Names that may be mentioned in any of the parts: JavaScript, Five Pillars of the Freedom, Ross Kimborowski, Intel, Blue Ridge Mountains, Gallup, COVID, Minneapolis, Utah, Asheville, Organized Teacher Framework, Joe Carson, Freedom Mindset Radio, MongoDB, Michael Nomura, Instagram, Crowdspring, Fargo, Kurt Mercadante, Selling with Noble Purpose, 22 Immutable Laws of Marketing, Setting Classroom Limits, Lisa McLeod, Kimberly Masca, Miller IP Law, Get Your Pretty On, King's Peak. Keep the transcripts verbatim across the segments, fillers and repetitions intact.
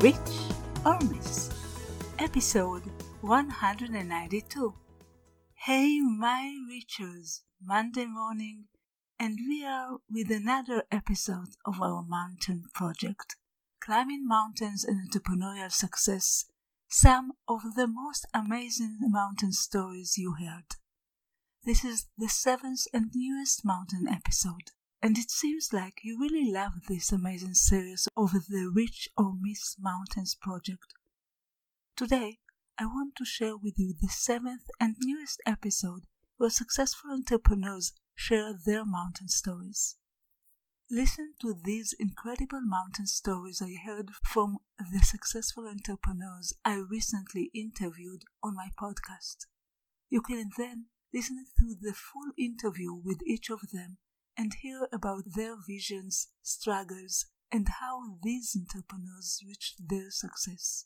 Reach or Miss, episode one ninety-two. Hey, my reachers, Monday morning, and we are with another episode of our mountain project, climbing mountains and entrepreneurial success, some of the most amazing mountain stories you heard. This is the seventh and newest mountain episode, and it seems like you really love this amazing series of the Reach or Miss Mountains project. Today, I want to share with you the seventh and newest episode where successful entrepreneurs share their mountain stories. Listen to these incredible mountain stories I heard from the successful entrepreneurs I recently interviewed on my podcast. You can then listen to the full interview with each of them and hear about their visions, struggles, and how these entrepreneurs reached their success.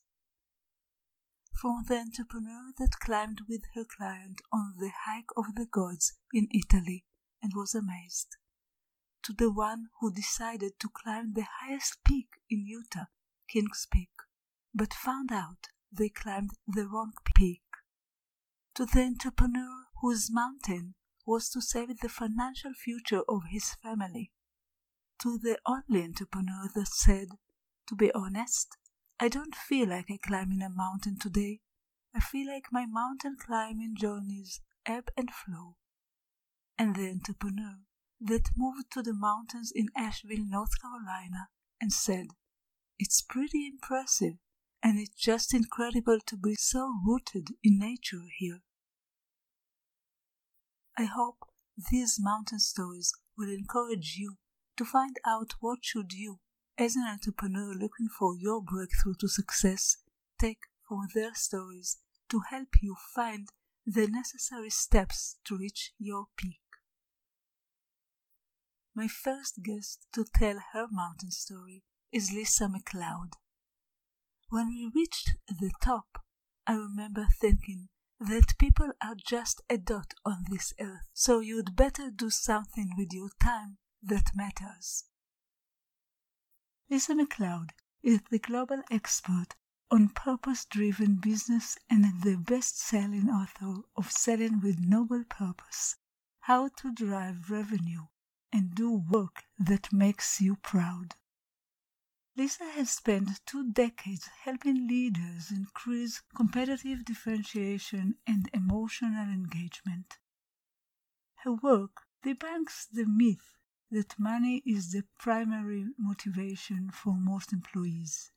From the entrepreneur that climbed with her client on the Hike of the Gods in Italy and was amazed, to the one who decided to climb the highest peak in Utah, King's Peak, but found out they climbed the wrong peak, to the entrepreneur whose mountain was to save the financial future of his family, to the only entrepreneur that said, to be honest, I don't feel like I climbing a mountain today. I feel like my mountain climbing journeys ebb and flow. And the entrepreneur that moved to the mountains in Asheville, North Carolina, and said, it's pretty impressive, and it's just incredible to be so rooted in nature here. I hope these mountain stories will encourage you to find out what should you, as an entrepreneur looking for your breakthrough to success, take from their stories to help you find the necessary steps to reach your peak. My first guest to tell her mountain story is Lisa McLeod. When we reached the top, I remember thinking that people are just a dot on this earth, so you'd better do something with your time that matters. Lisa McLeod is the global expert on purpose-driven business and the best-selling author of Selling with Noble Purpose, How to Drive Revenue and Do Work That Makes You Proud. Lisa has spent two decades helping leaders increase competitive differentiation and emotional engagement. Her work debunks the myth that money is the primary motivation for most employees.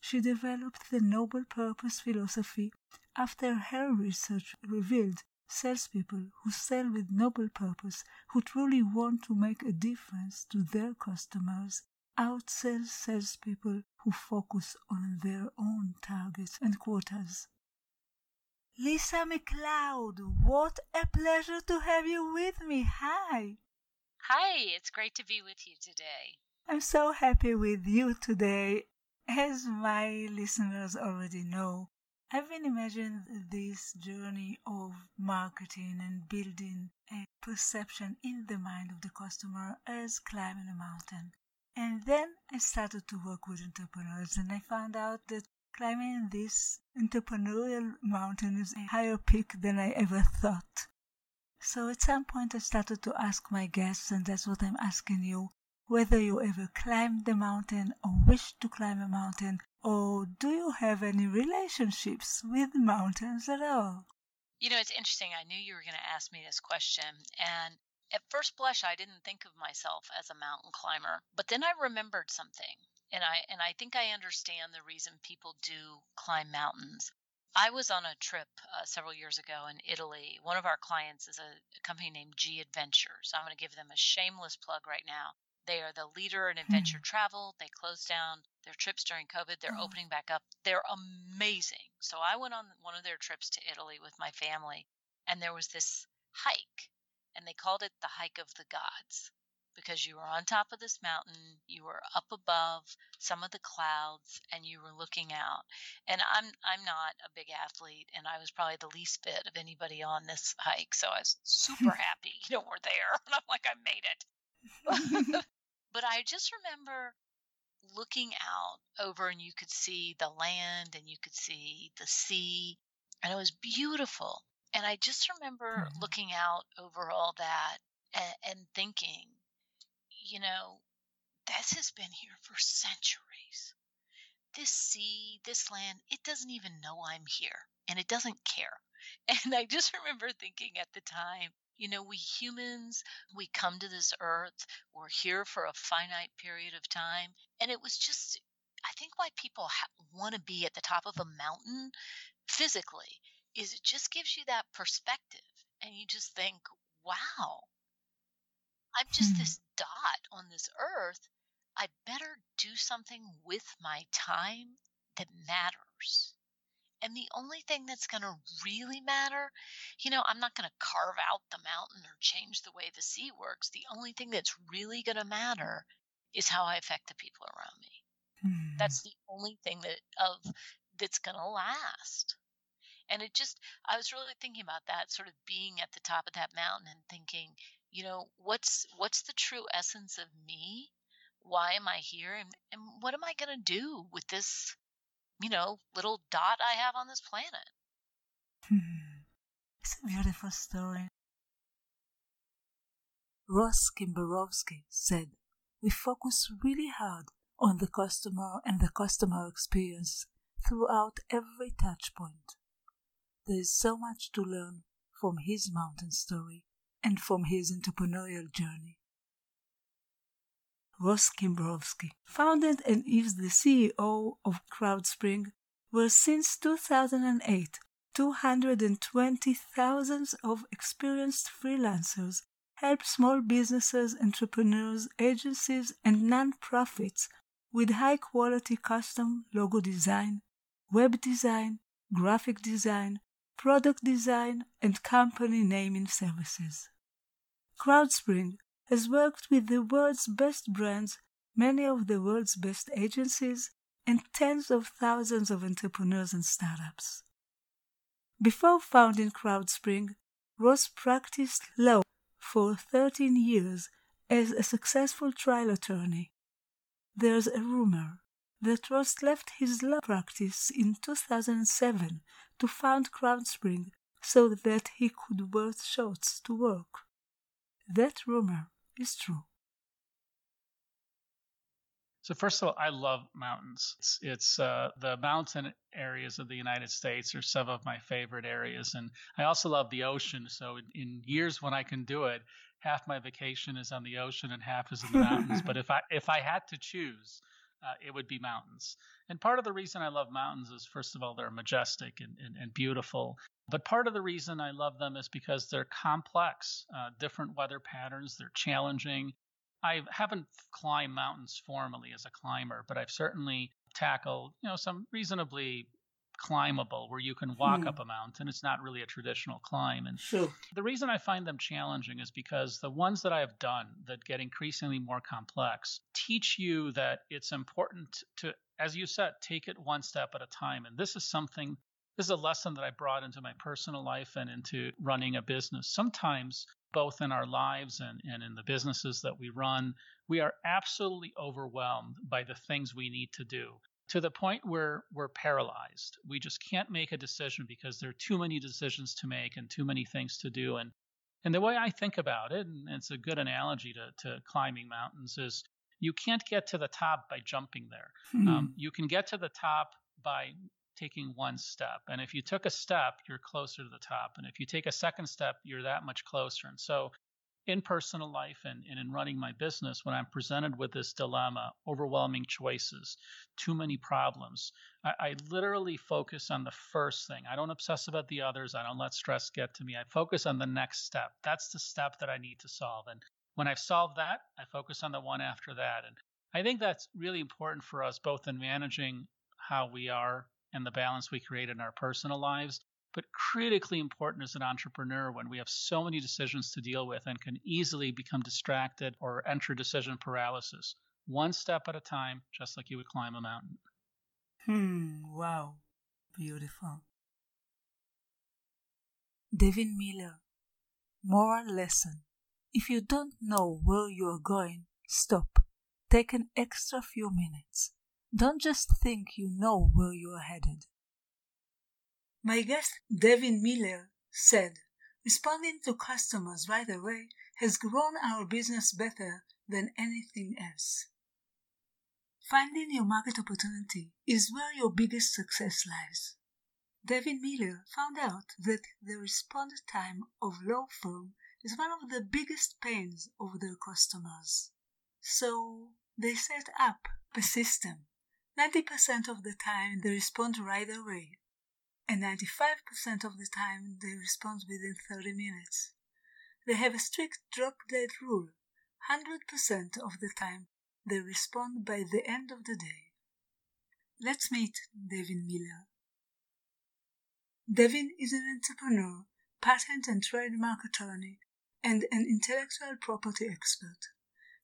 She developed the Noble Purpose philosophy after her research revealed salespeople who sell with noble purpose, who truly want to make a difference to their customers, outsell salespeople who focus on their own targets and quotas. Lisa McLeod, what a pleasure to have you with me. Hi! Hi, it's great to be with you today. I'm so happy with you today. As my listeners already know, I've been imagining this journey of marketing and building a perception in the mind of the customer as climbing a mountain. And then I started to work with entrepreneurs, and I found out that climbing this entrepreneurial mountain is a higher peak than I ever thought. So at some point I started to ask my guests, and that's what I'm asking you, whether you ever climbed the mountain or wish to climb a mountain, or do you have any relationships with mountains at all? You know, it's interesting. I knew you were going to ask me this question, and at first blush, I didn't think of myself as a mountain climber, but then I remembered something, and I and I think I understand the reason people do climb mountains. I was on a trip uh, several years ago in Italy. One of our clients is a, a company named G Adventures. I'm going to give them a shameless plug right now. They are the leader in adventure mm-hmm. travel. They closed down their trips during COVID. They're mm-hmm. opening back up. They're amazing. So I went on one of their trips to Italy with my family, and there was this hike, and they called it the Hike of the Gods, because you were on top of this mountain, you were up above some of the clouds, and you were looking out. And I'm I'm not a big athlete, and I was probably the least fit of anybody on this hike, so I was super happy, you know, we're there. And I'm like, I made it. But I just remember looking out over, and you could see the land, and you could see the sea, and it was beautiful. And I just remember mm-hmm. looking out over all that and, and thinking, you know, this has been here for centuries. This sea, this land, it doesn't even know I'm here, and it doesn't care. And I just remember thinking at the time, you know, we humans, we come to this earth, we're here for a finite period of time. And it was just, I think why people ha- want to be at the top of a mountain physically is it just gives you that perspective. And you just think, wow, I'm just hmm. this dot on this earth. I better do something with my time that matters. And the only thing that's going to really matter, you know, I'm not going to carve out the mountain or change the way the sea works. The only thing that's really going to matter is how I affect the people around me. Hmm. That's the only thing that of that's going to last. And it just, I was really thinking about that, sort of being at the top of that mountain and thinking, you know, what's what's the true essence of me? Why am I here? And, and what am I going to do with this, you know, little dot I have on this planet? Hmm. It's a beautiful story. Ross Kimborowski said, "We focus really hard on the customer and the customer experience throughout every touch point." There is so much to learn from his mountain story and from his entrepreneurial journey. Ross Kimborowski founded and is the C E O of Crowdspring, where since two thousand eight, two hundred twenty thousand of experienced freelancers help small businesses, entrepreneurs, agencies, and nonprofits with high-quality custom logo design, web design, graphic design, product design, and company naming services. Crowdspring has worked with the world's best brands, many of the world's best agencies, and tens of thousands of entrepreneurs and startups. Before founding Crowdspring, Ross practiced law for thirteen years as a successful trial attorney. There's a rumor that Ross left his law practice in two thousand seven to found Crowdspring so that he could wear shorts to work. That rumor is true. So first of all, I love mountains. It's, it's uh, the mountain areas of the United States are some of my favorite areas. And I also love the ocean. So in, in years when I can do it, half my vacation is on the ocean and half is in the mountains. But if I if I had to choose, Uh, it would be mountains. And part of the reason I love mountains is, first of all, they're majestic and, and, and beautiful. But part of the reason I love them is because they're complex, uh, different weather patterns. They're challenging. I haven't climbed mountains formally as a climber, but I've certainly tackled, you know, some reasonably climbable where you can walk mm-hmm. up a mountain. It's not really a traditional climb. And sure. The reason I find them challenging is because the ones that I have done that get increasingly more complex teach you that it's important to, as you said, take it one step at a time. And this is something, this is a lesson that I brought into my personal life and into running a business. Sometimes, both in our lives and, and in the businesses that we run, we are absolutely overwhelmed by the things we need to do, to the point where we're paralyzed. We just can't make a decision because there are too many decisions to make and too many things to do. And and the way I think about it, and it's a good analogy to, to climbing mountains, is you can't get to the top by jumping there. Hmm. Um, you can get to the top by taking one step. And if you took a step, you're closer to the top. And if you take a second step, you're that much closer. And so in personal life and, and in running my business, when I'm presented with this dilemma, overwhelming choices, too many problems, I, I literally focus on the first thing. I don't obsess about the others. I don't let stress get to me. I focus on the next step. That's the step that I need to solve. And When I've solved that, I focus on the one after that. And I think that's really important for us, both in managing how we are and the balance we create in our personal lives, but critically important as an entrepreneur when we have so many decisions to deal with and can easily become distracted or enter decision paralysis. One step at a time, just like you would climb a mountain. Hmm, wow. Beautiful. Devin Miller, moral lesson. If you don't know where you are going, stop. Take an extra few minutes. Don't just think you know where you are headed. My guest, Devin Miller, said, responding to customers right away has grown our business better than anything else. Finding your market opportunity is where your biggest success lies. Devin Miller found out that the response time of law firm is one of the biggest pains of their customers. So they set up a system. ninety percent of the time they respond right away, and ninety-five percent of the time they respond within thirty minutes. They have a strict drop-dead rule. one hundred percent of the time they respond by the end of the day. Let's meet Devin Miller. Devin is an entrepreneur, patent and trademark attorney, and an intellectual property expert.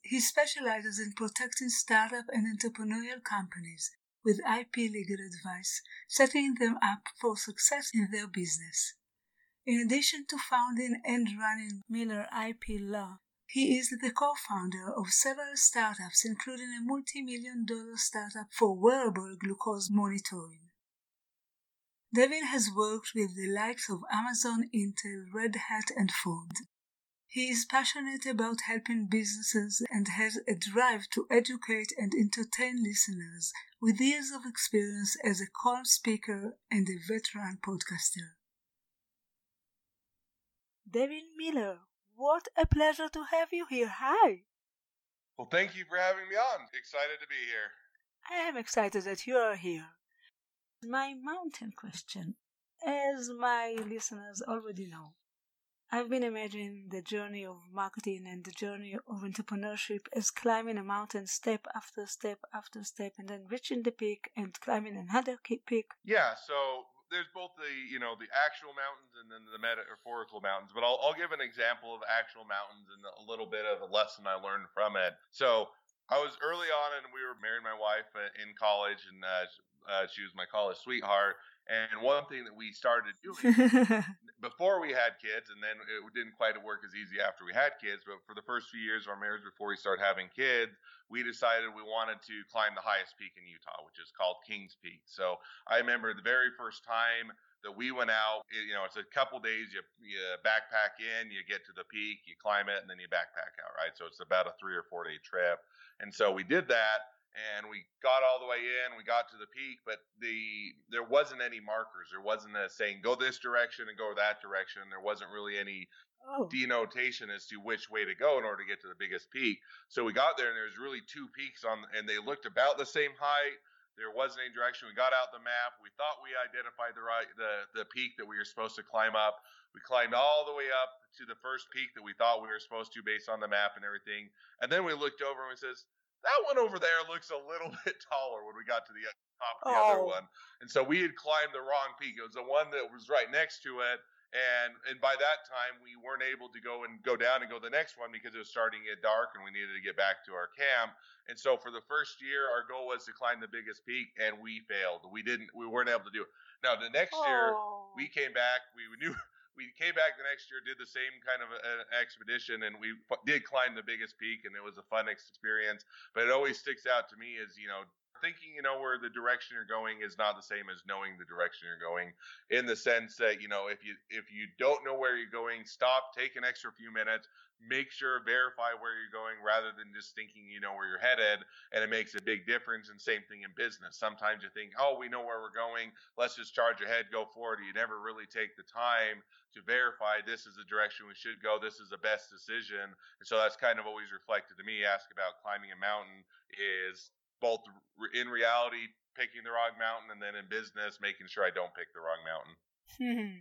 He specializes in protecting startup and entrepreneurial companies with I P legal advice, setting them up for success in their business. In addition to founding and running Miller I P Law, he is the co-founder of several startups, including a multi-million dollar startup for wearable glucose monitoring. Devin has worked with the likes of Amazon, Intel, Red Hat, and Ford. He is passionate about helping businesses and has a drive to educate and entertain listeners with years of experience as a call speaker and a veteran podcaster. Devin Miller, what a pleasure to have you here. Hi. Well, thank you for having me on. Excited to be here. I am excited that you are here. My mountain question, as my listeners already know, I've been imagining the journey of marketing and the journey of entrepreneurship as climbing a mountain step after step after step and then reaching the peak and climbing another peak. Yeah, so there's both the, you know, the actual mountains and then the metaphorical mountains, but I'll, I'll give an example of actual mountains and a little bit of a lesson I learned from it. So I was early on and we were married, my wife, in college, and uh, uh, she was my college sweetheart. And one thing that we started doing before we had kids, and then it didn't quite work as easy after we had kids, but for the first few years of our marriage before we started having kids, we decided we wanted to climb the highest peak in Utah, which is called King's Peak. So I remember the very first time that we went out, you know, it's a couple days, you, you backpack in, you get to the peak, you climb it, and then you backpack out, right? So it's about a three or four day trip. And so we did that. And we got all the way in, we got to the peak, but the there wasn't any markers. There wasn't a saying, go this direction and go that direction. There wasn't really any oh. denotation as to which way to go in order to get to the biggest peak. So we got there and there was really two peaks on, and they looked about the same height. There wasn't any direction. We got out the map. We thought we identified the right the, the peak that we were supposed to climb up. We climbed all the way up to the first peak that we thought we were supposed to based on the map and everything. And then we looked over and we says, that one over there looks a little bit taller when we got to the top of the oh. other one. And so we had climbed the wrong peak. It was the one that was right next to it. And and by that time, we weren't able to go and go down and go the next one because it was starting to get dark and we needed to get back to our camp. And so for the first year, our goal was to climb the biggest peak, and we failed. We didn't. We weren't able to do it. Now, the next oh. year, we came back. We knew – we came back the next year, did the same kind of an expedition, and we did climb the biggest peak, and it was a fun experience. But it always sticks out to me as, you know, thinking, you know, where the direction you're going is not the same as knowing the direction you're going, in the sense that, you know, if you if you don't know where you're going, stop, take an extra few minutes, make sure, verify where you're going rather than just thinking you know where you're headed, and it makes a big difference. And same thing in business. Sometimes you think, oh, we know where we're going, let's just charge ahead, go forward. You never really take the time to verify this is the direction we should go, this is the best decision. And so that's kind of always reflected to me. Ask about climbing a mountain is both in reality picking the wrong mountain, and then in business making sure I don't pick the wrong mountain. Hmm.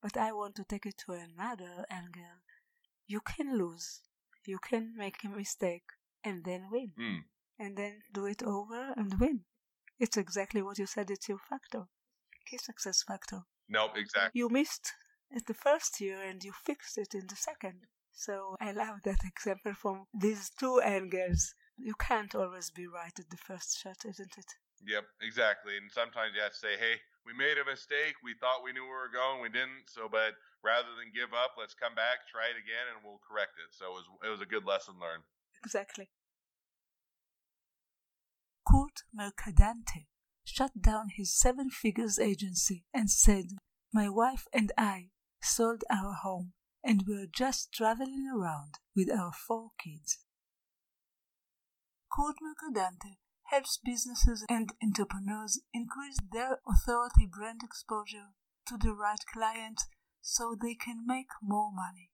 But I want to take it to another angle. You can lose. you can make a mistake and then win. Mm. And then do it over and win. It's exactly what you said. It's your factor. Key success factor. Nope, exactly. You missed at the first year and you fixed it in the second. So I love that example from these two angles. You can't always be right at the first shot, isn't it? Yep, exactly. And sometimes you have to say, hey, we made a mistake. We thought we knew where we were going. We didn't. So, but rather than give up, let's come back, try it again, and we'll correct it. So it was, it was a good lesson learned. Exactly. Kurt Mercadante shut down his seven figures agency and said, my wife and I sold our home and we're just traveling around with our four kids. Kurt Mercadante helps businesses and entrepreneurs increase their authority brand exposure to the right client so they can make more money.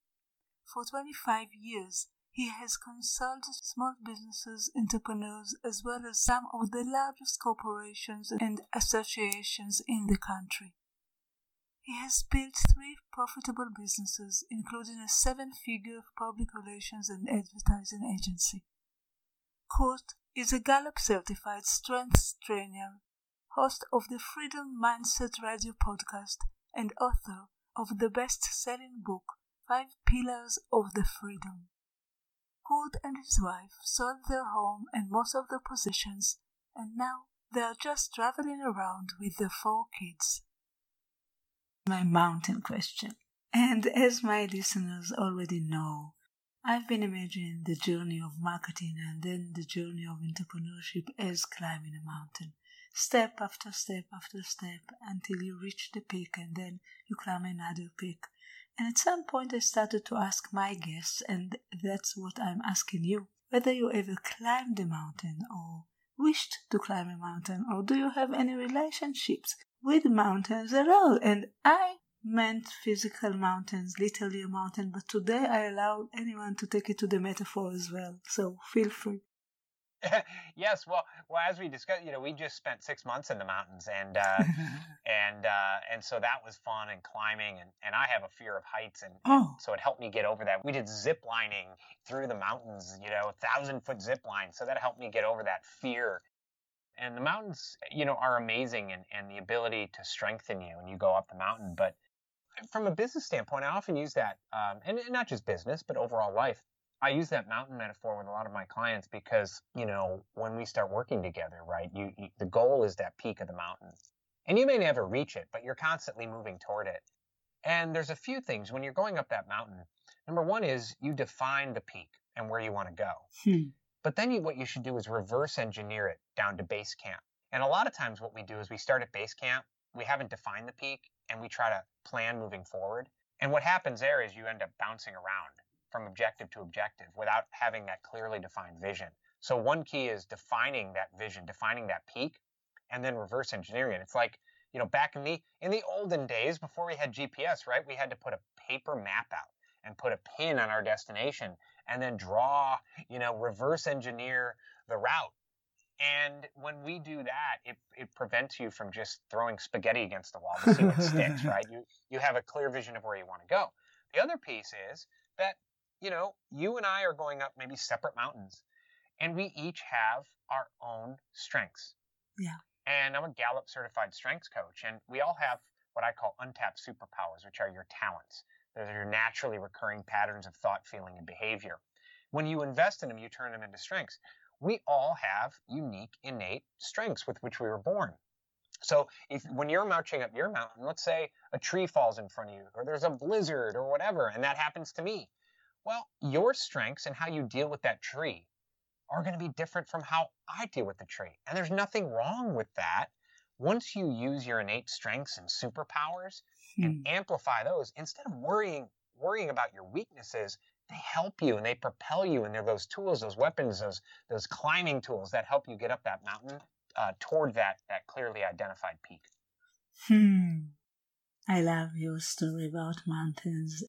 For twenty-five years, he has consulted small businesses, entrepreneurs, as well as some of the largest corporations and associations in the country. He has built three profitable businesses, including a seven-figure public relations and advertising agency. Kurt is a Gallup-certified strengths trainer, host of the Freedom Mindset Radio podcast, and author of the best-selling book, Five Pillars of the Freedom. Kurt and his wife sold their home and most of their possessions, and now they are just traveling around with their four kids. My mountain question. And as my listeners already know, I've been imagining the journey of marketing and then the journey of entrepreneurship as climbing a mountain, step after step after step until you reach the peak and then you climb another peak. And at some point I started to ask my guests, and that's what I'm asking you, whether you ever climbed a mountain or wished to climb a mountain, or do you have any relationships with mountains at all? And I meant physical mountains, literally a mountain, but today I allow anyone to take it to the metaphor as well, so feel free. Yes, well, well, as we discussed, you know, we just spent six months in the mountains, and uh, and uh, and so that was fun, and climbing, and, and I have a fear of heights, and, oh. and so it helped me get over that. We did zip lining through the mountains, you know, a thousand foot zip line, so that helped me get over that fear. And the mountains, you know, are amazing, and, and the ability to strengthen you when you go up the mountain. But from a business standpoint, I often use that, um, and, and not just business, but overall life. I use that mountain metaphor with a lot of my clients because, you know, when we start working together, right, you, you the goal is that peak of the mountain. And you may never reach it, but you're constantly moving toward it. And there's a few things when you're going up that mountain. Number one is you define the peak and where you want to go. Hmm. But then you, what you should do is reverse engineer it down to base camp. And a lot of times what we do is we start at base camp, we haven't defined the peak, and we try to plan moving forward. And what happens there is you end up bouncing around from objective to objective without having that clearly defined vision. So one key is defining that vision, defining that peak, and then reverse engineering it. It's like, you know, back in the in the olden days before we had G P S, right? We had to put a paper map out and put a pin on our destination and then draw, you know, reverse engineer the route. And when we do that, it, it prevents you from just throwing spaghetti against the wall to see what sticks, right? You you have a clear vision of where you want to go. The other piece is that, you know, you and I are going up maybe separate mountains, and we each have our own strengths. Yeah. And I'm a Gallup certified strengths coach, and we all have what I call untapped superpowers, which are your talents. Those are your naturally recurring patterns of thought, feeling, and behavior. When you invest in them, you turn them into strengths. We all have unique, innate strengths with which we were born. So if when you're marching up your mountain, let's say a tree falls in front of you, or there's a blizzard or whatever, and that happens to me. Well, your strengths and how you deal with that tree are going to be different from how I deal with the tree. And there's nothing wrong with that once you use your innate strengths and superpowers hmm. and amplify those. Instead of worrying worrying about your weaknesses, they help you and they propel you. And they're those tools, those weapons, those those climbing tools that help you get up that mountain uh, toward that, that clearly identified peak. Hmm. I love your story about mountains.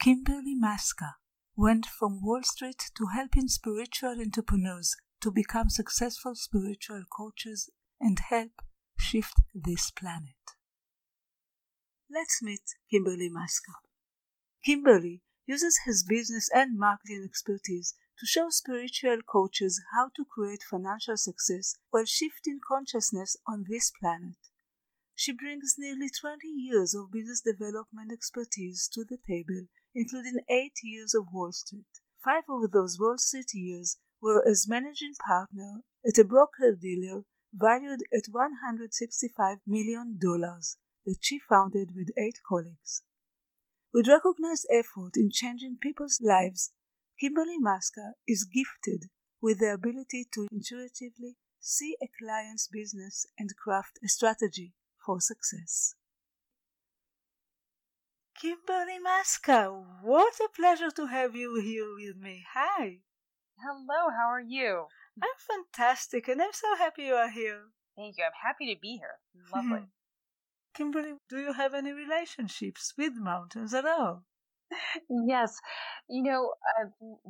Kimberly Masca went from Wall Street to helping spiritual entrepreneurs to become successful spiritual coaches and help shift this planet. Let's meet Kimberly Masca. Kimberly uses his business and marketing expertise to show spiritual coaches how to create financial success while shifting consciousness on this planet. She brings nearly twenty years of business development expertise to the table, including eight years of Wall Street. Five of those Wall Street years were as managing partner at a broker-dealer valued at one hundred sixty-five million dollars that she founded with eight colleagues. With recognized effort in changing people's lives, Kimberly Masca is gifted with the ability to intuitively see a client's business and craft a strategy for success. Kimberly Masca, what a pleasure to have you here with me. Hi. Hello, how are you? I'm fantastic, and I'm so happy you are here. Thank you. I'm happy to be here. Lovely. Kimberly, do you have any relationships with mountains at all? Yes. You know, uh,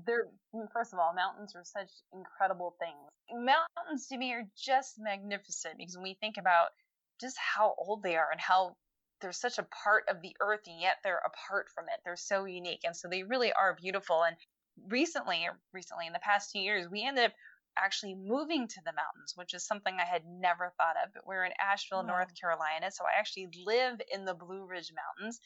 they're, first of all, mountains are such incredible things. Mountains to me are just magnificent because when we think about just how old they are and how they're such a part of the earth and yet they're apart from it. They're so unique. And so they really are beautiful. And recently, recently in the past few years, we ended up actually moving to the mountains, which is something I had never thought of. But we're in Asheville, wow. North Carolina, so I actually live in the Blue Ridge Mountains,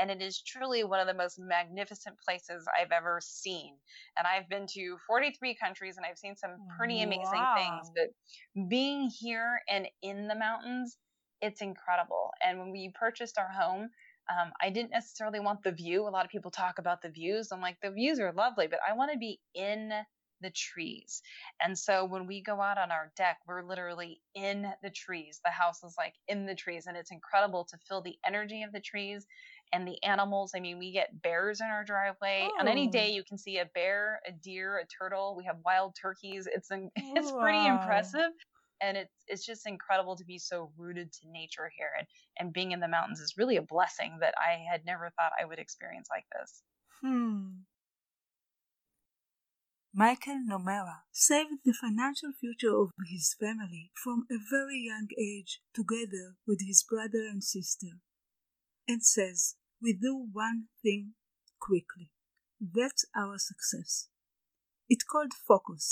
and it is truly one of the most magnificent places I've ever seen. And I've been to forty-three countries, and I've seen some pretty amazing wow. things. But being here and in the mountains, it's incredible. And when we purchased our home, Um, I didn't necessarily want the view. A lot of people talk about the views. I'm like, the views are lovely, but I want to be in the trees. And so when we go out on our deck, we're literally in the trees. The house is like in the trees, and it's incredible to feel the energy of the trees and the animals. I mean, we get bears in our driveway. Oh. On any day, you can see a bear, a deer, a turtle. We have wild turkeys. It's it's wow. pretty impressive. And it's it's just incredible to be so rooted to nature here. And, and being in the mountains is really a blessing that I had never thought I would experience like this. Hmm. Michael Nomura saved the financial future of his family from a very young age together with his brother and sister. And says, we do one thing quickly. That's our success. It's called focus.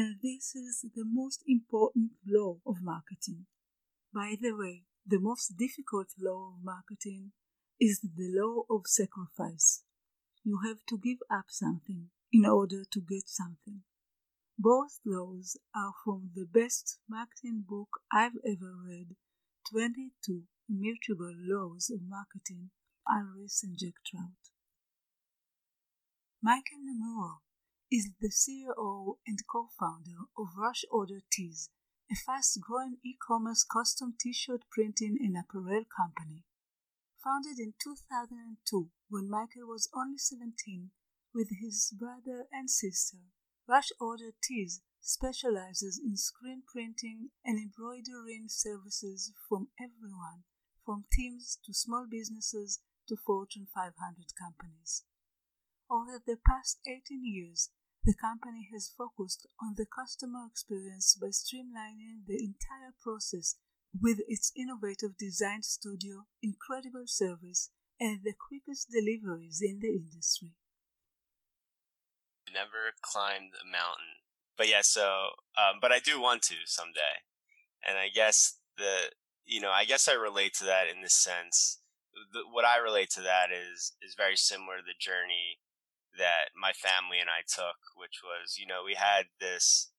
And this is the most important law of marketing. By the way, the most difficult law of marketing is the law of sacrifice. You have to give up something in order to get something. Both laws are from the best marketing book I've ever read, twenty-two Immutable Laws of Marketing by Ross and Jack Trout. Michael Nomura is the C E O and co-founder of Rush Order Tees, a fast-growing e-commerce custom t-shirt printing and apparel company. Founded in two thousand two, when Michael was only seventeen, with his brother and sister, Rush Order Tees specializes in screen printing and embroidering services from everyone, from teams to small businesses to Fortune five hundred companies. Over the past eighteen years, the company has focused on the customer experience by streamlining the entire process with its innovative design studio, incredible service, and the quickest deliveries in the industry. Never climbed a mountain, but yeah, so, um, but I do want to someday. And I guess the, you know, I guess I relate to that in this sense. The, what I relate to that is, is very similar to the journey that my family and I took, which was, you know, we had this,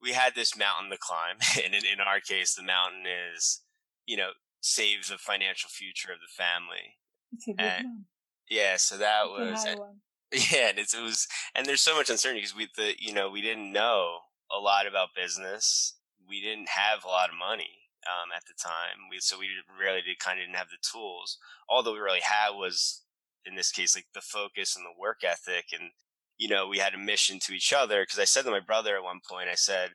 we had this mountain to climb. And in, in our case, the mountain is, you know, save the financial future of the family. It's a good and, one. Yeah. So that it's was, and, yeah, and it's, it was, and there's so much uncertainty because we, the, you know, we didn't know a lot about business. We didn't have a lot of money. Um, at the time, we, so we really did kind of didn't have the tools. All that we really had was, in this case, like the focus and the work ethic. And, you know, we had a mission to each other. Because I said to my brother at one point, I said,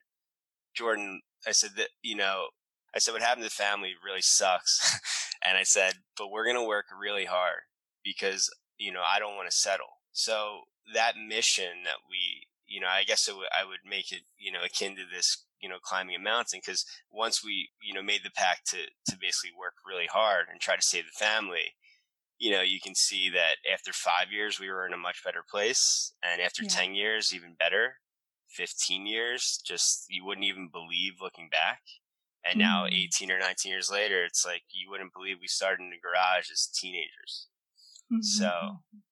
Jordan, I said that, you know, I said, what happened to the family really sucks. And I said, but we're going to work really hard because, you know, I don't want to settle. So that mission that we, you know, I guess it w- I would make it, you know, akin to this, you know, climbing a mountain, because once we, you know, made the pact to, to basically work really hard and try to save the family, you know, you can see that after five years, we were in a much better place. And after yeah. ten years, even better, fifteen years, just you wouldn't even believe looking back. And mm-hmm. now eighteen or nineteen years later, it's like you wouldn't believe we started in the garage as teenagers. Mm-hmm. So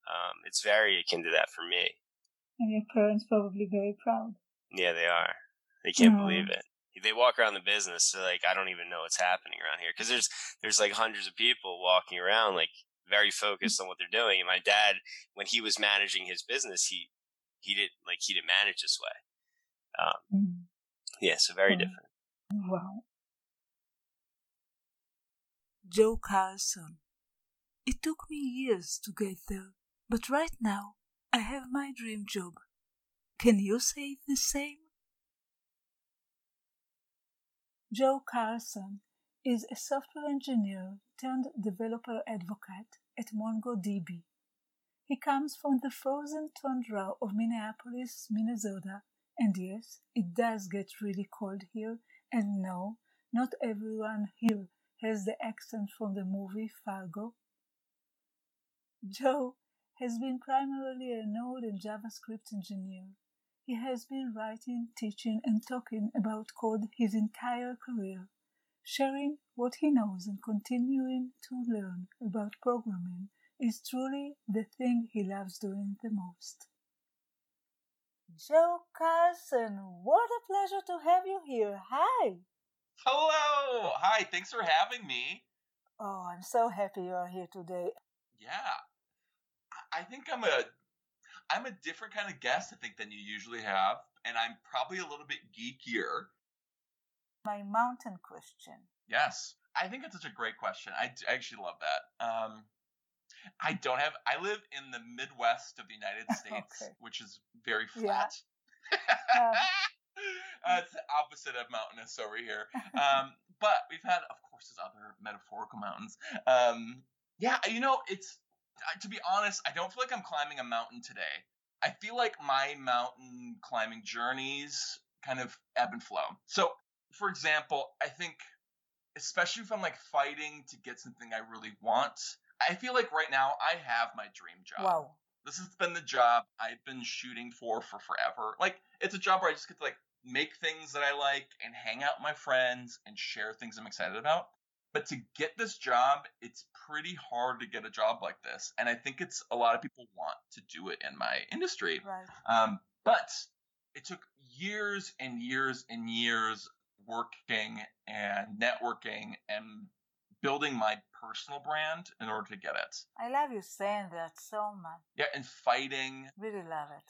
um, it's very akin to that for me. And your parents probably very proud. Yeah, they are. They can't yeah. believe it. They walk around the business, they're like, I don't even know what's happening around here. Because there's there's like hundreds of people walking around, like very focused on what they're doing. And my dad, when he was managing his business, he he didn't like he didn't manage this way. Um, mm. Yeah, so very wow. different. Wow. Joe Carson. It took me years to get there, but right now I have my dream job. Can you say the same? Joe Carson is a software engineer turned developer advocate at MongoDB. He comes from the frozen tundra of Minneapolis, Minnesota, and yes, it does get really cold here, and no, not everyone here has the accent from the movie Fargo. Joe has been primarily a Node and JavaScript engineer. He has been writing, teaching, and talking about code his entire career, sharing what he knows and continuing to learn about programming is truly the thing he loves doing the most. Joe Carson, what a pleasure to have you here. Hi. Hello. Hi. Thanks for having me. Oh, I'm so happy you are here today. Yeah. I think I'm a I'm a different kind of guest, I think, than you usually have, and I'm probably a little bit geekier. My mountain question. Yes. I think it's such a great question. I, I actually love that. Um, I don't have – I live in the Midwest of the United States, okay. which is very flat. Yeah. Um, uh, it's the opposite of mountainous over here. Um, but we've had, of course, there's other metaphorical mountains. Um, yeah, you know, it's – to be honest, I don't feel like I'm climbing a mountain today. I feel like my mountain climbing journeys kind of ebb and flow. So, for example, I think, especially if I'm like fighting to get something I really want, I feel like right now I have my dream job. Wow. This has been the job I've been shooting for for forever. Like, it's a job where I just get to like make things that I like and hang out with my friends and share things I'm excited about. But to get this job, it's pretty hard to get a job like this. And I think it's a lot of people want to do it in my industry. Right. Um, but it took years and years and years working and networking and building my personal brand in order to get it. I love you saying that so much. Yeah, and fighting. Really love it.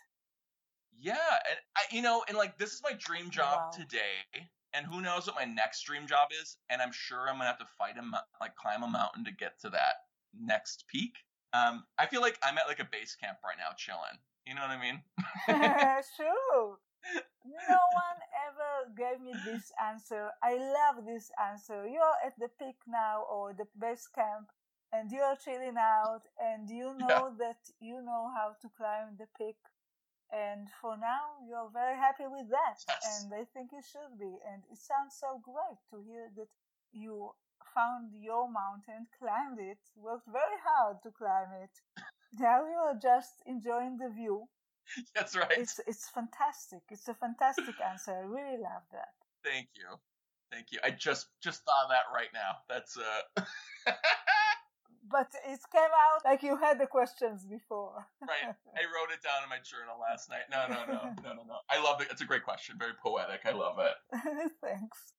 Yeah. And I, you know, and like this is my dream job wow. today. And who knows what my next dream job is. And I'm sure I'm going to have to fight a mo- like climb a mountain to get to that next peak. Um, I feel like I'm at like a base camp right now chilling. You know what I mean? True. No one ever gave me this answer. I love this answer. You're at the peak now or the base camp and you're chilling out and you know yeah. that you know how to climb the peak. And for now, you're very happy with that. Yes. And I think you should be. And it sounds so great to hear that you found your mountain, climbed it, worked very hard to climb it. Now you're just enjoying the view. That's right. It's it's fantastic. It's a fantastic answer. I really love that. Thank you. Thank you. I just, just thought of that right now. That's... uh. But it came out like you had the questions before. Right. I wrote it down in my journal last night. No, no, no, no, no, no. I love it. It's a great question. Very poetic. I love it. Thanks.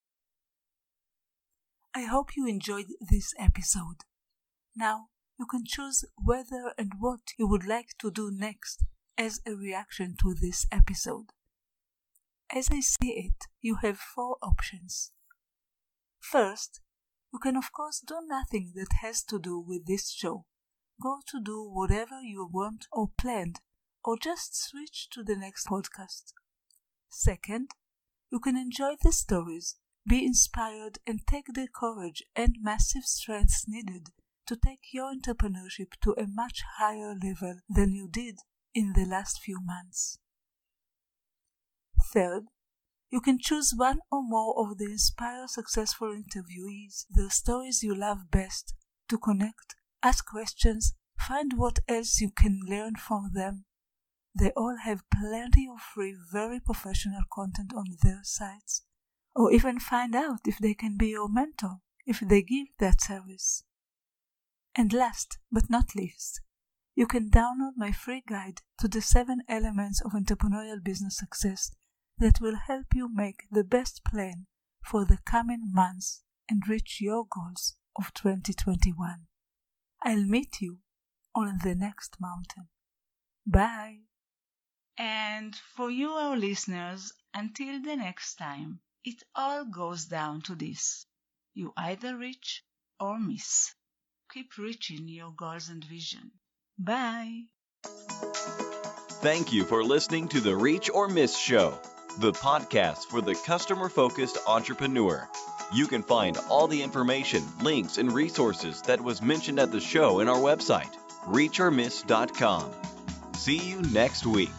I hope you enjoyed this episode. Now you can choose whether and what you would like to do next as a reaction to this episode. As I see it, you have four options. First, you can, of course, do nothing that has to do with this show. Go to do whatever you want or planned, or just switch to the next podcast. Second, you can enjoy the stories, be inspired, and take the courage and massive strength needed to take your entrepreneurship to a much higher level than you did in the last few months. Third, you can choose one or more of the Inspire Successful interviewees, the stories you love best, to connect ask questions, find what else you can learn from them. They all have plenty of free, very professional content on their sites. Or even find out if they can be your mentor, if they give that service. And last but not least, you can download my free guide to the seven elements of entrepreneurial business success that will help you make the best plan for the coming months and reach your goals of twenty twenty-one. I'll meet you on the next mountain. Bye! And for you, our listeners, until the next time, it all goes down to this. You either reach or miss. Keep reaching your goals and vision. Bye! Thank you for listening to the Reach or Miss Show, the podcast for the customer-focused entrepreneur. You can find all the information, links, and resources that was mentioned at the show in our website, reach or miss dot com. See you next week.